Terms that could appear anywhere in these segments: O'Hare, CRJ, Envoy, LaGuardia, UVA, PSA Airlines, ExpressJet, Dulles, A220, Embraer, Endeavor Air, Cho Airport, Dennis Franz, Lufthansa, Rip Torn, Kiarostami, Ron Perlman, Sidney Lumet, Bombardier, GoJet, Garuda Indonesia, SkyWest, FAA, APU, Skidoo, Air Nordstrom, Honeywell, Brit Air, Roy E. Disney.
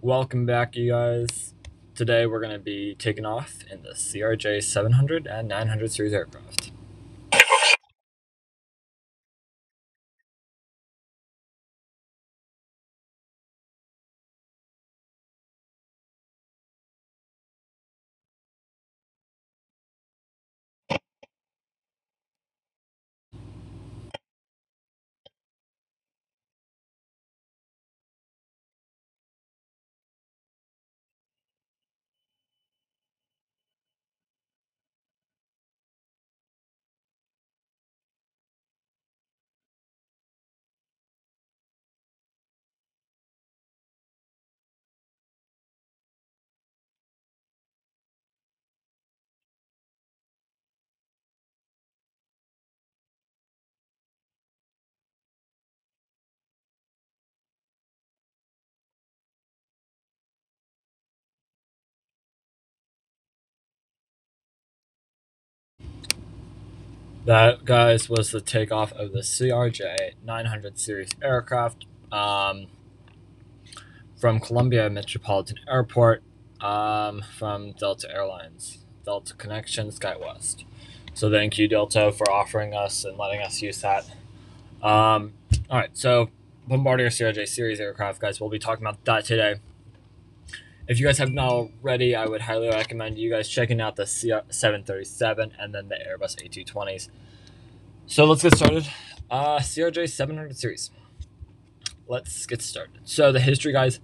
Welcome back, you guys. Today we're going to be taking off in the CRJ 700 and 900 series aircraft. That, guys, was the takeoff of the CRJ 900 series aircraft from Columbia Metropolitan Airport from Delta Airlines, Delta Connection, SkyWest. So thank you, Delta, for offering us and letting us use that. All right, so Bombardier CRJ series aircraft, guys, we'll be talking about that today. If you guys have not already, I would highly recommend you guys checking out the 737 and then the Airbus A220s. So let's get started. CRJ 700 series. Let's get started. So the history, guys,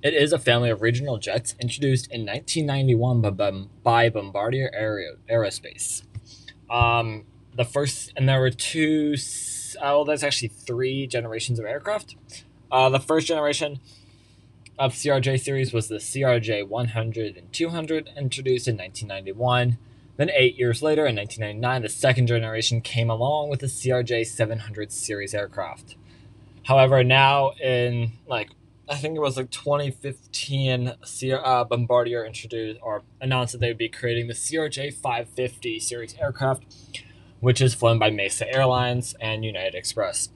it is a family of regional jets introduced in 1991 by Bombardier Aerospace. The first, and there were three generations of aircraft. The first generation of CRJ series was the CRJ 100 and 200, introduced in 1991. Then 8 years later, in 1999, the second generation came along with the CRJ 700 series aircraft. However, now in, like, I think it was like 2015, Bombardier introduced or announced that they would be creating the CRJ 550 series aircraft, which is flown by PSA Airlines and United Express.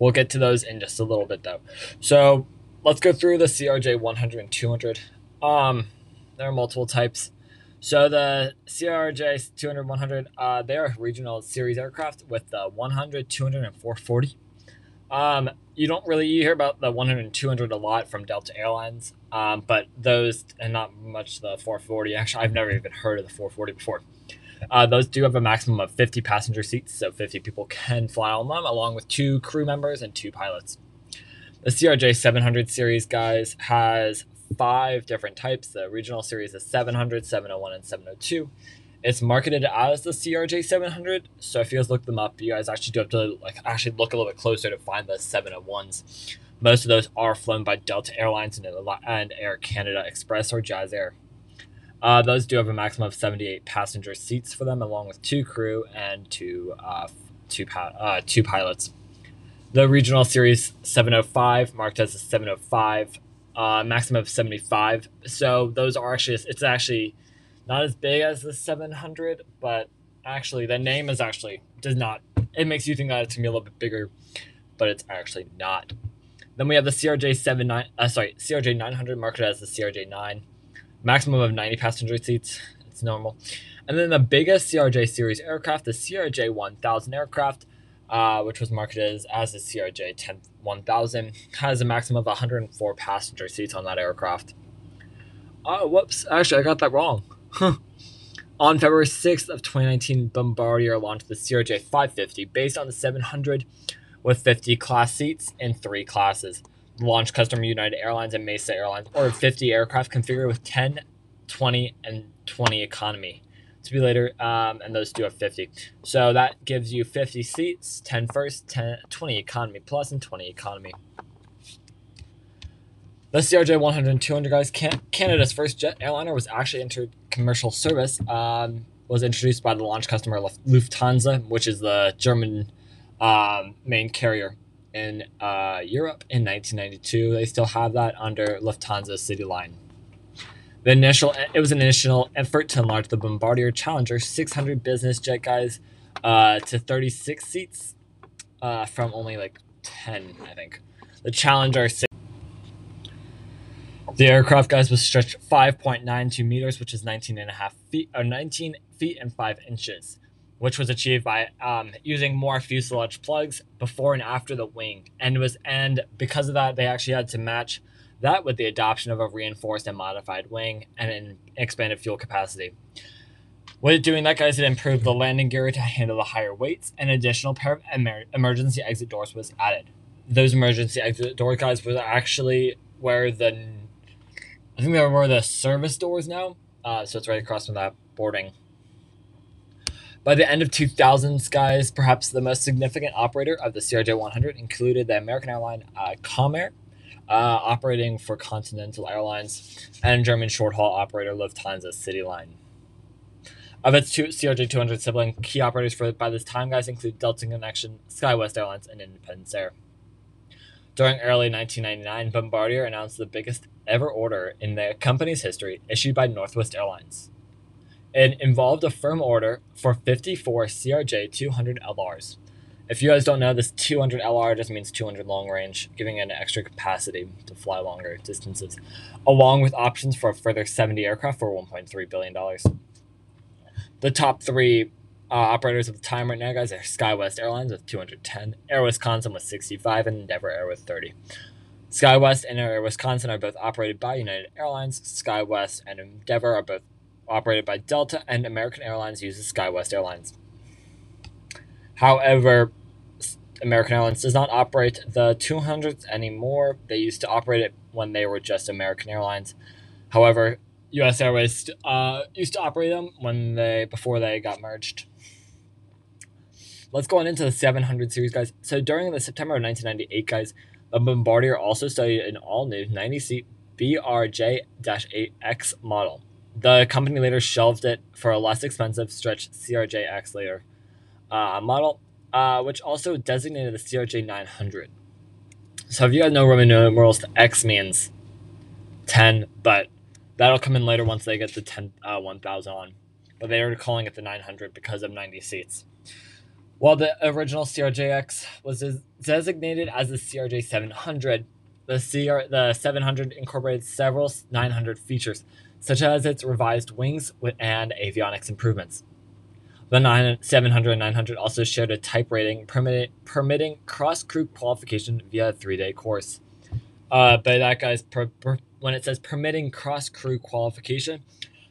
We'll get to those in just a little bit, though. So let's go through the CRJ 100 and 200. There are multiple types. So the CRJ 200 and 100, they are regional series aircraft with the 100, 200, and 440. You hear about the 100 and 200 a lot from Delta Airlines, but those, and not much the 440. Actually, I've never even heard of the 440 before. Those do have a maximum of 50 passenger seats, so 50 people can fly on them, along with 2 crew members and 2 pilots. The CRJ 700 series, guys, has 5 different types. The regional series is 700, 701, and 702. It's marketed as the CRJ 700, so if you guys look them up, you guys actually do have to actually look a little bit closer to find the 701s. Most of those are flown by Delta Airlines and Air Canada Express or Jazz Air. Those do have a maximum of 78 passenger seats for them, along with 2 crew and two pilots. The regional series 705, marked as a 705, maximum of 75. So those are actually, it's actually not as big as the 700, but actually the name is actually, does not, it makes you think that it's going to be a little bit bigger, but it's actually not. Then we have the CRJ 900, marked as the CRJ 9, maximum of 90 passenger seats. It's normal. And then the biggest CRJ series aircraft, the CRJ 1000 aircraft, which was marketed as the CRJ 1000, has a maximum of 104 passenger seats on that aircraft. Oh, whoops. Actually, I got that wrong. On February 6th of 2019, Bombardier launched the CRJ 550 based on the 700 with 50 class seats in 3 classes. The launch customer United Airlines and PSA Airlines ordered 50 aircraft configured with 10, 20, and 20 economy to be later, and those do have 50. So that gives you 50 seats, 10 first, 20 economy plus, and 20 economy. The CRJ 100 and 200, guys, Canada's first jet airliner, was actually entered commercial service, was introduced by the launch customer Lufthansa, which is the German main carrier in Europe in 1992. They still have that under Lufthansa City Line. It was an initial effort to enlarge the Bombardier Challenger 600 business jet, guys, to 36 seats from only like 10, I think. The Challenger 6 The aircraft, guys, was stretched 5.92 meters, which is 19 feet and 5 inches, which was achieved by using more fuselage plugs before and after the wing. And because of that, they actually had to match that with the adoption of a reinforced and modified wing and an expanded fuel capacity. With doing that, guys, it improved the landing gear to handle the higher weights, and an additional pair of emergency exit doors was added. Those emergency exit doors, guys, were actually where the, I think they were where the service doors now. So it's right across from that boarding. By the end of 2000s, guys, perhaps the most significant operator of the CRJ 100 included the American airline Comair, operating for Continental Airlines, and German short-haul operator Lufthansa Cityline. Of its two CRJ 200 sibling, key operators by this time, guys, include Delta Connection, SkyWest Airlines, and Independence Air. During early 1999, Bombardier announced the biggest ever order in the company's history, issued by Northwest Airlines. It involved a firm order for 54 CRJ 200 LRs. If you guys don't know, this 200 LR just means 200 long range, giving it an extra capacity to fly longer distances, along with options for a further 70 aircraft for $1.3 billion. The top three operators of the time right now, guys, are SkyWest Airlines with 210, Air Wisconsin with 65, and Endeavor Air with 30. SkyWest and Air Wisconsin are both operated by United Airlines. SkyWest and Endeavor are both operated by Delta, and American Airlines uses SkyWest Airlines. However, American Airlines does not operate the 200s anymore. They used to operate it when they were just American Airlines. However, U.S. Airways used to operate them before they got merged. Let's go on into the 700 series, guys. So during the September of 1998, guys, the Bombardier also studied an all-new 90-seat BRJ-8X model. The company later shelved it for a less expensive stretched CRJ-X later model, which also designated the CRJ-900. So if you guys know Roman numerals, the X means 10, but that'll come in later once they get the 10,000 on. But they are calling it the 900 because of 90 seats. While the original CRJ-X was designated as the CRJ-700, the 700 incorporated several 900 features, such as its revised wings and avionics improvements. The 700 and 900 also shared a type rating permitting cross-crew qualification via a 3-day course. But that, guys, when it says permitting cross-crew qualification,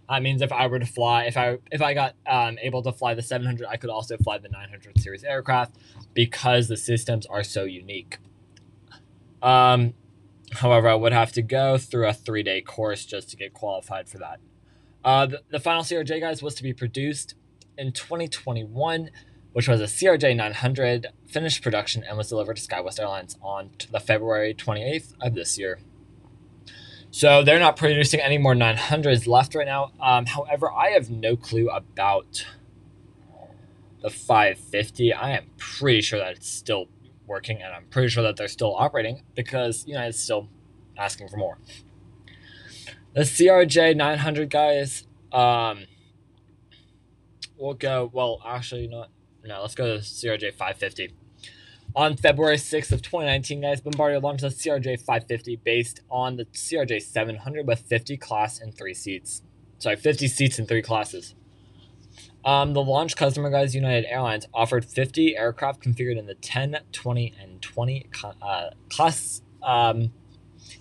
that means if I were to fly, if I got able to fly the 700, I could also fly the 900 series aircraft because the systems are so unique. However, I would have to go through a 3-day course just to get qualified for that. The final CRJ, guys, was to be produced in 2021, which was a CRJ 900, finished production and was delivered to SkyWest Airlines on the February 28th of this year. So they're not producing any more 900s left right now. However, I have no clue about the 550. I am pretty sure that it's still working, and I'm pretty sure that they're still operating because United's still asking for more. The CRJ 900, guys, we'll go, well, actually not, no, let's go to the CRJ 550. On February 6th of 2019, guys, Bombardier launched the CRJ 550 based on the CRJ 700 with 50 seats in 3 classes. The launch customer, guys, United Airlines, offered 50 aircraft configured in the 10, 20, and 20 class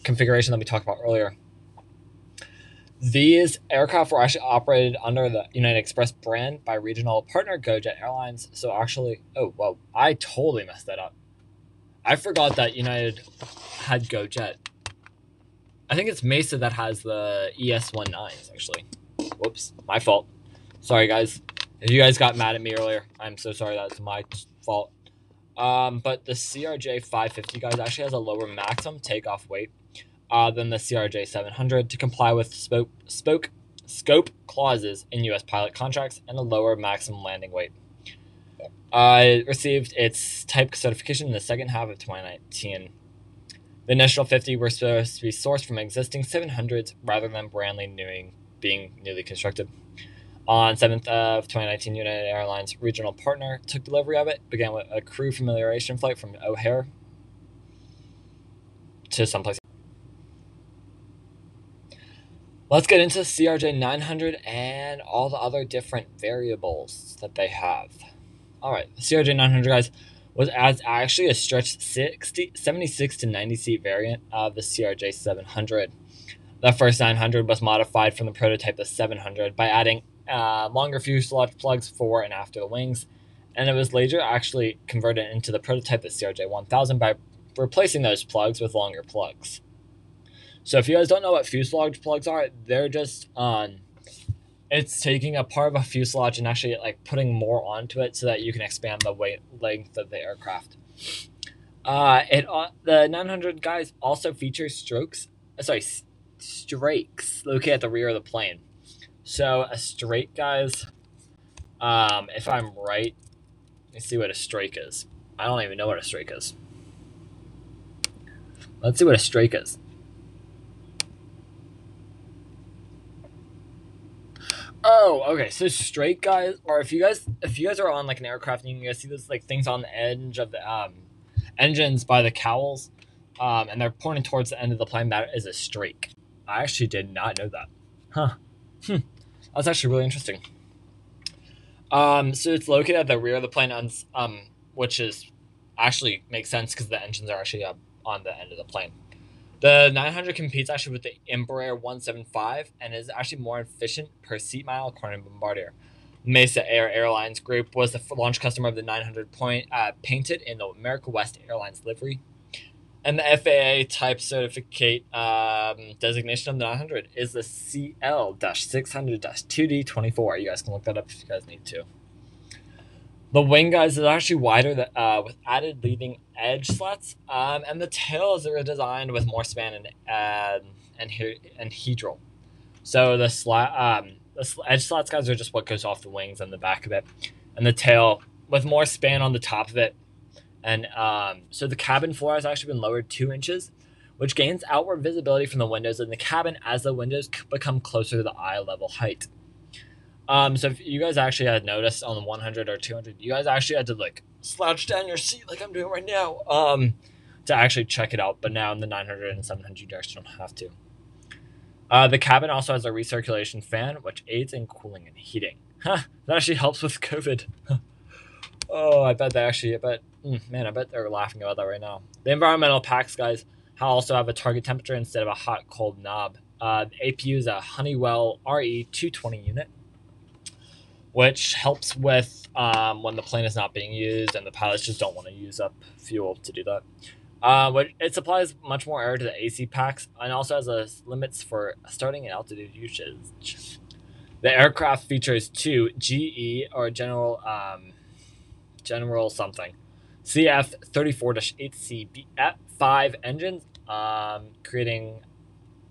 configuration that we talked about earlier. These aircraft were actually operated under the United Express brand by regional partner GoJet Airlines. So actually, oh, well, I totally messed that up. I forgot that United had GoJet. I think it's Mesa that has the ES-19s, actually. Whoops, my fault. Sorry, guys. If you guys got mad at me earlier, I'm so sorry. That's my fault. But the CRJ 550, guys, actually has a lower maximum takeoff weight than the CRJ 700 to comply with scope clauses in U.S. pilot contracts and a lower maximum landing weight. It received its type certification in the second half of 2019. The initial 50 were supposed to be sourced from existing 700s rather than being newly constructed. On 7th of 2019, United Airlines regional partner took delivery of it, began with a crew familiarization flight from O'Hare to someplace. Let's get into CRJ 900 and all the other different variables that they have. All right, CRJ 900, guys, was actually a stretched 76 to 90 seat variant of the CRJ 700. The first 900 was modified from the prototype, the 700, by adding longer fuselage plugs fore and after the wings, and it was later actually converted into the prototype, the CRJ 1000, by replacing those plugs with longer plugs. So if you guys don't know what fuselage plugs are, they're just it's taking a part of a fuselage and actually like putting more onto it so that you can expand the length of the aircraft. The 900, guys, also features strakes located at the rear of the plane. So a strake, guys, if I'm right, let's see what a strake is. I don't even know what a strake is. Let's see what a strake is. Oh, okay. So strake, guys, or if you guys are on like an aircraft and you can see those like things on the edge of the engines by the cowls, and they're pointing towards the end of the plane, that is a strake. I actually did not know that. Huh. That's actually really interesting. So it's located at the rear of the plane, which is actually makes sense because the engines are actually on the end of the plane. The 900 competes actually with the Embraer 175 and is actually more efficient per seat mile, according to Bombardier. PSA Airlines Group was the launch customer of the 900, painted in the America West Airlines livery. And the FAA type certificate designation of the 900 is the CL-600-2D24. You guys can look that up if you guys need to. The wing, guys, is actually wider with added leading edge slats, and the tails are designed with more span and hedral. So the edge slats, guys, are just what goes off the wings on the back of it, and the tail with more span on the top of it. And so the cabin floor has actually been lowered 2 inches, which gains outward visibility from the windows in the cabin as the windows become closer to the eye level height. So if you guys actually had noticed on the 100 or 200, you guys actually had to like slouch down your seat like I'm doing right now to actually check it out. But now in the 900 and 700, you actually don't have to. The cabin also has a recirculation fan, which aids in cooling and heating. Huh, that actually helps with COVID. Oh, I bet they actually, man, I bet they're laughing about that right now. The environmental packs, guys, also have a target temperature instead of a hot, cold knob. The APU is a Honeywell RE220 unit, which helps with when the plane is not being used and the pilots just don't want to use up fuel to do that. It supplies much more air to the AC packs and also has limits for starting and altitude usage. The aircraft features two GE, or General something, CF-34-8CB5 engines, creating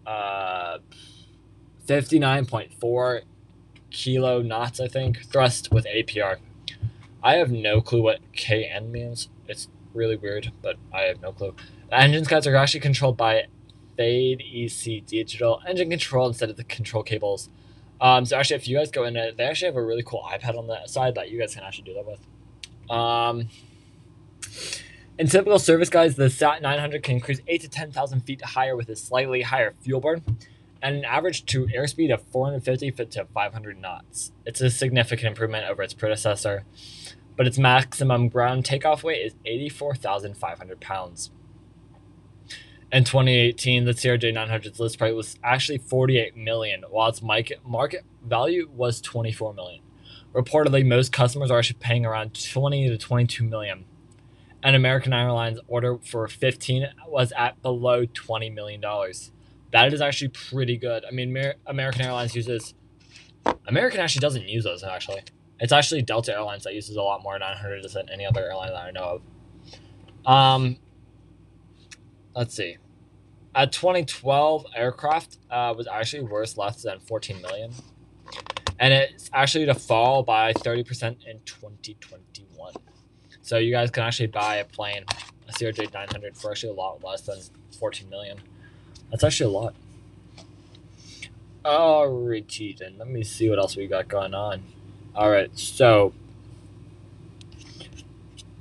59.4 kilo knots, I think, thrust with APR. I have no clue what KN means. It's really weird, but I have no clue. The engines, guys, are actually controlled by FADEC digital engine control instead of the control cables. So actually, if you guys go in it, they actually have a really cool iPad on the side that you guys can actually do that with. In typical service, guys, the SAT 900 can cruise 8 to 10,000 feet higher with a slightly higher fuel burn, and an average to airspeed of 450 to 500 knots. It's a significant improvement over its predecessor, but its maximum ground takeoff weight is 84,500 pounds. In 2018, the CRJ 900's list price was actually $48 million, while its market value was $24 million. Reportedly, most customers are actually paying around $20 to $22 million, and American Airlines' order for 15 was at below $20 million. That is actually pretty good. I mean, American actually doesn't use those, actually. It's actually Delta Airlines that uses a lot more 900s than any other airline that I know of. Let's see. At 2012, aircraft was actually worth less than $14 million. And it's actually to fall by 30% in 2021. So you guys can actually buy a plane, a CRJ 900, for actually a lot less than $14 million. That's actually a lot. Alrighty then, let me see what else we got going on. Alright, so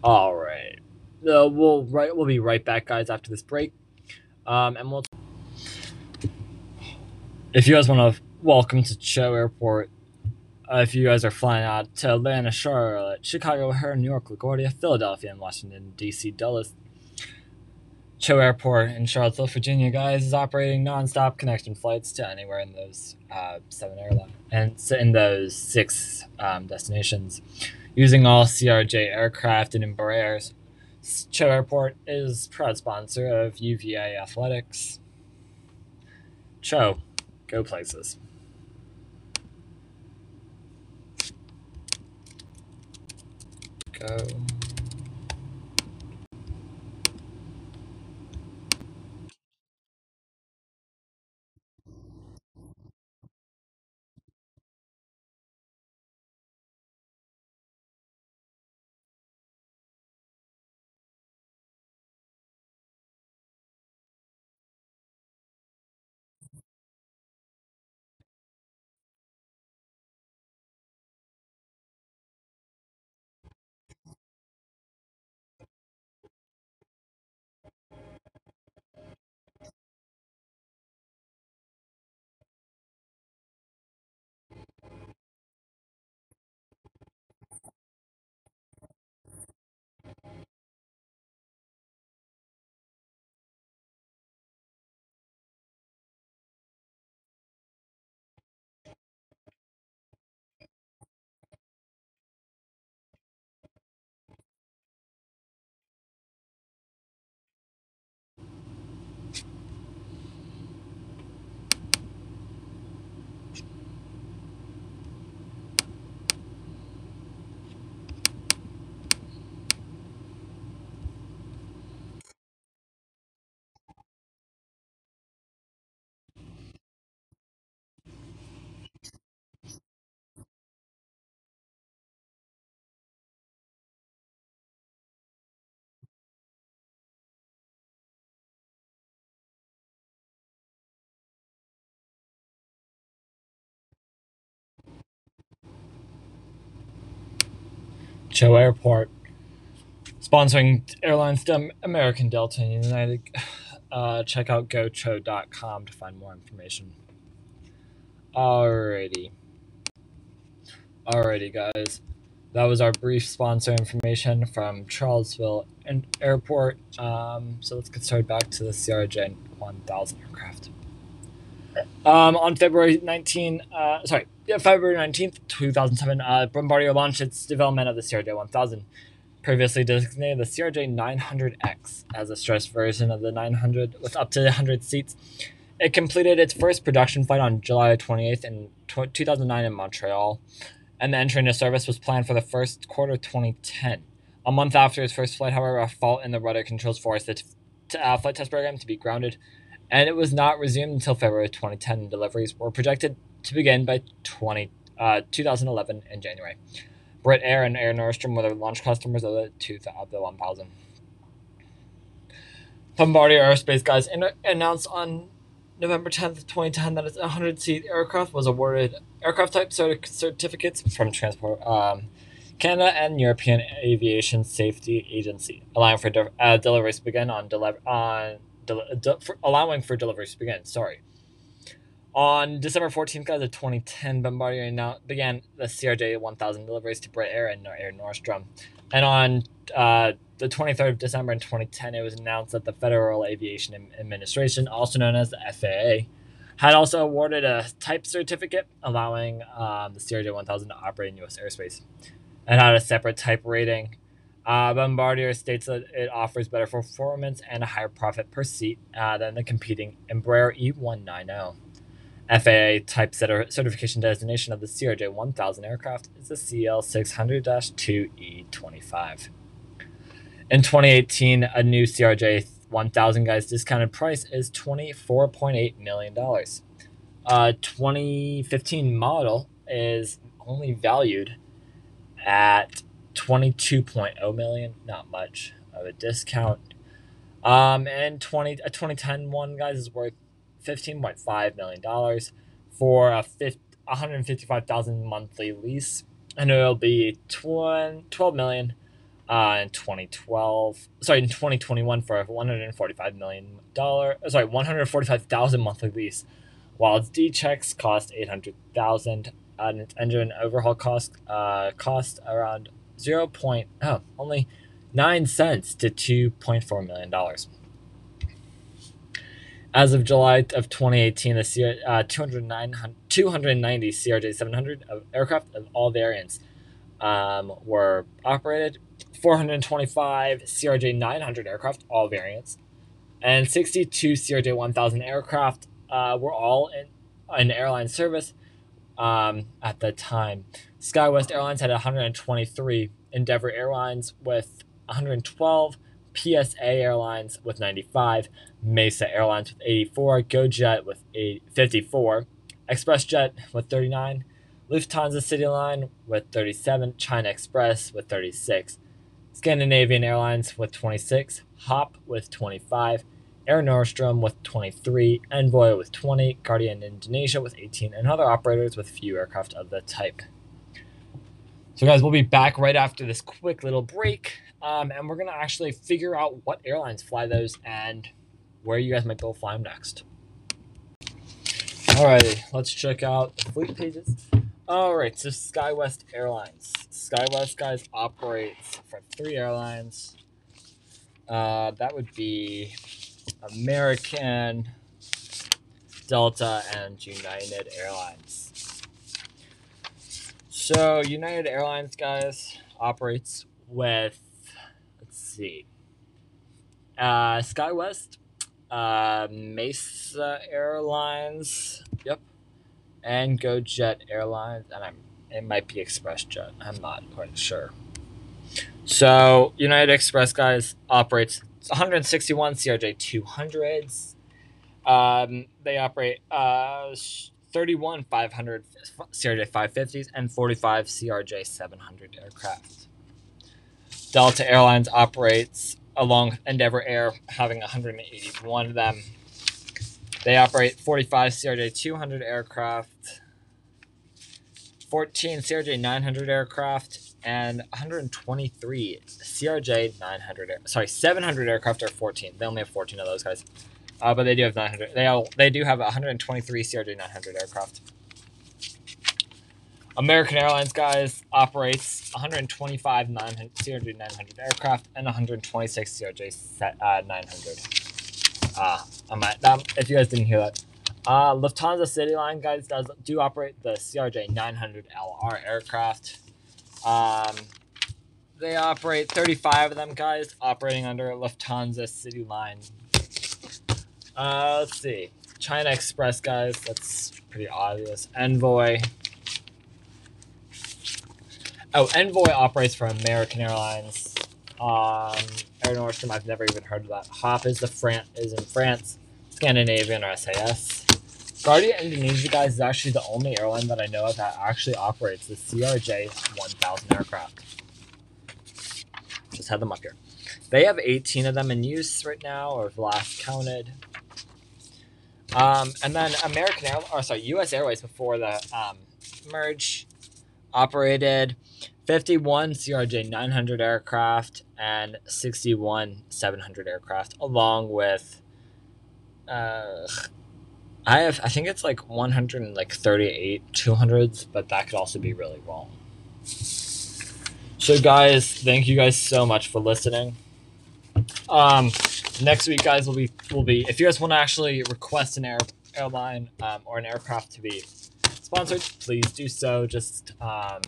alright. We'll be right back, guys, after this break. And we'll if you guys want to, welcome to Cho Airport. If you guys are flying out to Atlanta, Charlotte, Chicago, O'Hare, New York, LaGuardia, Philadelphia, and Washington, D.C., Dulles, Cho Airport in Charlottesville, Virginia, guys, is operating nonstop connection flights to anywhere in those six destinations, using all CRJ aircraft and Embraer. Cho Airport is proud sponsor of UVA Athletics. Cho, go places. Go. Cho Airport, sponsoring airlines American, Delta, and United. Check out gocho.com to find more information. Alrighty, guys. That was our brief sponsor information from Charlottesville Airport. So let's get started back to the CRJ 1000 aircraft. On February 19th, 2007, Bombardier launched its development of the CRJ 1000, previously designated the CRJ 900X as a stretched version of the 900 with up to 100 seats. It completed its first production flight on July 28th in 2009 in Montreal, and the entry into service was planned for the first quarter of 2010. A month after its first flight, however, a fault in the rudder controls forced the flight test program to be grounded, and it was not resumed until February 2010, and deliveries were projected to begin by 2011 in January. Brit Air and Air Nordstrom were the launch customers of the 1000. Bombardier Aerospace, guys, announced on November 10th, 2010 that its 100-seat aircraft was awarded aircraft type certificates from Transport Canada and European Aviation Safety Agency, allowing for deliveries to begin. On December 14th, guys, of 2010, Bombardier now began the CRJ 1000 deliveries to Brit Air and Air Nordstrom. And on the 23rd of December in 2010, it was announced that the Federal Aviation Administration, also known as the FAA, had also awarded a type certificate allowing the CRJ 1000 to operate in U.S. airspace. It had a separate type rating. Bombardier states that it offers better performance and a higher profit per seat than the competing Embraer E190. FAA type certification designation of the CRJ 1000 aircraft is the CL 600-2E25. In 2018, a new CRJ 1000 guys discounted price is $24.8 million. 2015 model is only valued at $22.0 million, not much of a discount. And a 2010 one, guys, is worth $15.5 million for a 155,000 monthly lease, and it'll be $12 million in 2021 for a $145,000 monthly lease while its D-checks cost $800,000 and its engine overhaul cost around only 9 cents to $2.4 million. As of July of 2018, the 290 CRJ-700 aircraft of all variants were operated, 425 CRJ-900 aircraft, all variants, and 62 CRJ-1000 aircraft were all in airline service at the time. SkyWest Airlines had 123, Endeavor Airlines with 112, PSA Airlines with 95, Mesa Airlines with 84, GoJet with 54, ExpressJet with 39, Lufthansa CityLine with 37, China Express with 36, Scandinavian Airlines with 26, Hop with 25, Air Nordstrom with 23, Envoy with 20, Garuda Indonesia with 18, and other operators with few aircraft of the type. So guys, we'll be back right after this quick little break, and we're going to actually figure out what airlines fly those and where you guys might go fly them next. Alrighty, let's check out the fleet pages. Alright, so SkyWest Airlines. SkyWest, guys, operates for 3 airlines. That would be American, Delta, and United Airlines. So United Airlines, guys, operates with, let's see, SkyWest, Mesa Airlines, yep, and GoJet Airlines, and it might be ExpressJet. I'm not quite sure. So United Express, guys, operates 161 CRJ-200s. They operate 31 500 CRJ-550s and 45 CRJ-700 aircraft. Delta Airlines operates along Endeavor Air, having 181 of them. They operate 45 CRJ-200 aircraft, 14 CRJ-900 aircraft, and 123 CRJ-700 aircraft are 14. They only have 14 of those, guys. But they do have 900. They do have 123 CRJ-900 aircraft. American Airlines, guys, operates 125 CRJ-900 aircraft and 126 CRJ-900. If you guys didn't hear that. Lufthansa CityLine, guys, do operate the CRJ-900LR aircraft. They operate 35 of them, guys, operating under Lufthansa CityLine. Let's see. China Express, guys. That's pretty obvious. Envoy. Oh, Envoy operates for American Airlines. Air Nordstrom, I've never even heard of that. Hop is in France. Scandinavian or SAS. Garuda Indonesia, guys, is actually the only airline that I know of that actually operates the CRJ-1000 aircraft. Just had them up here. They have 18 of them in use right now, or last counted. And then U.S. Airways, before the merge, operated 51 CRJ-900 aircraft and 61 700 aircraft, along with I think it's like 138 200s, but that could also be really wrong. So guys, thank you guys so much for listening. Next week, guys, will be if you guys want to actually request an airline or an aircraft to be sponsored, please do so. Just let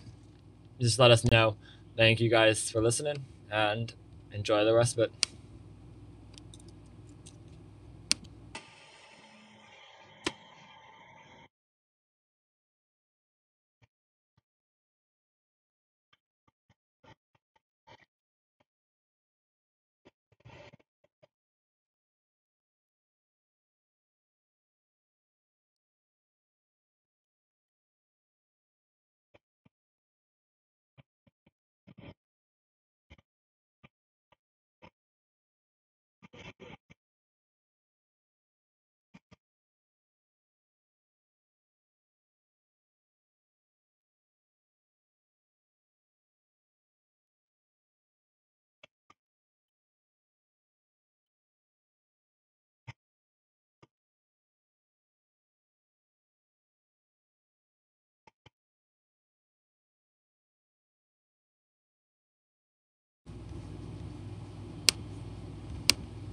us know. Thank you guys for listening, and enjoy the rest of it.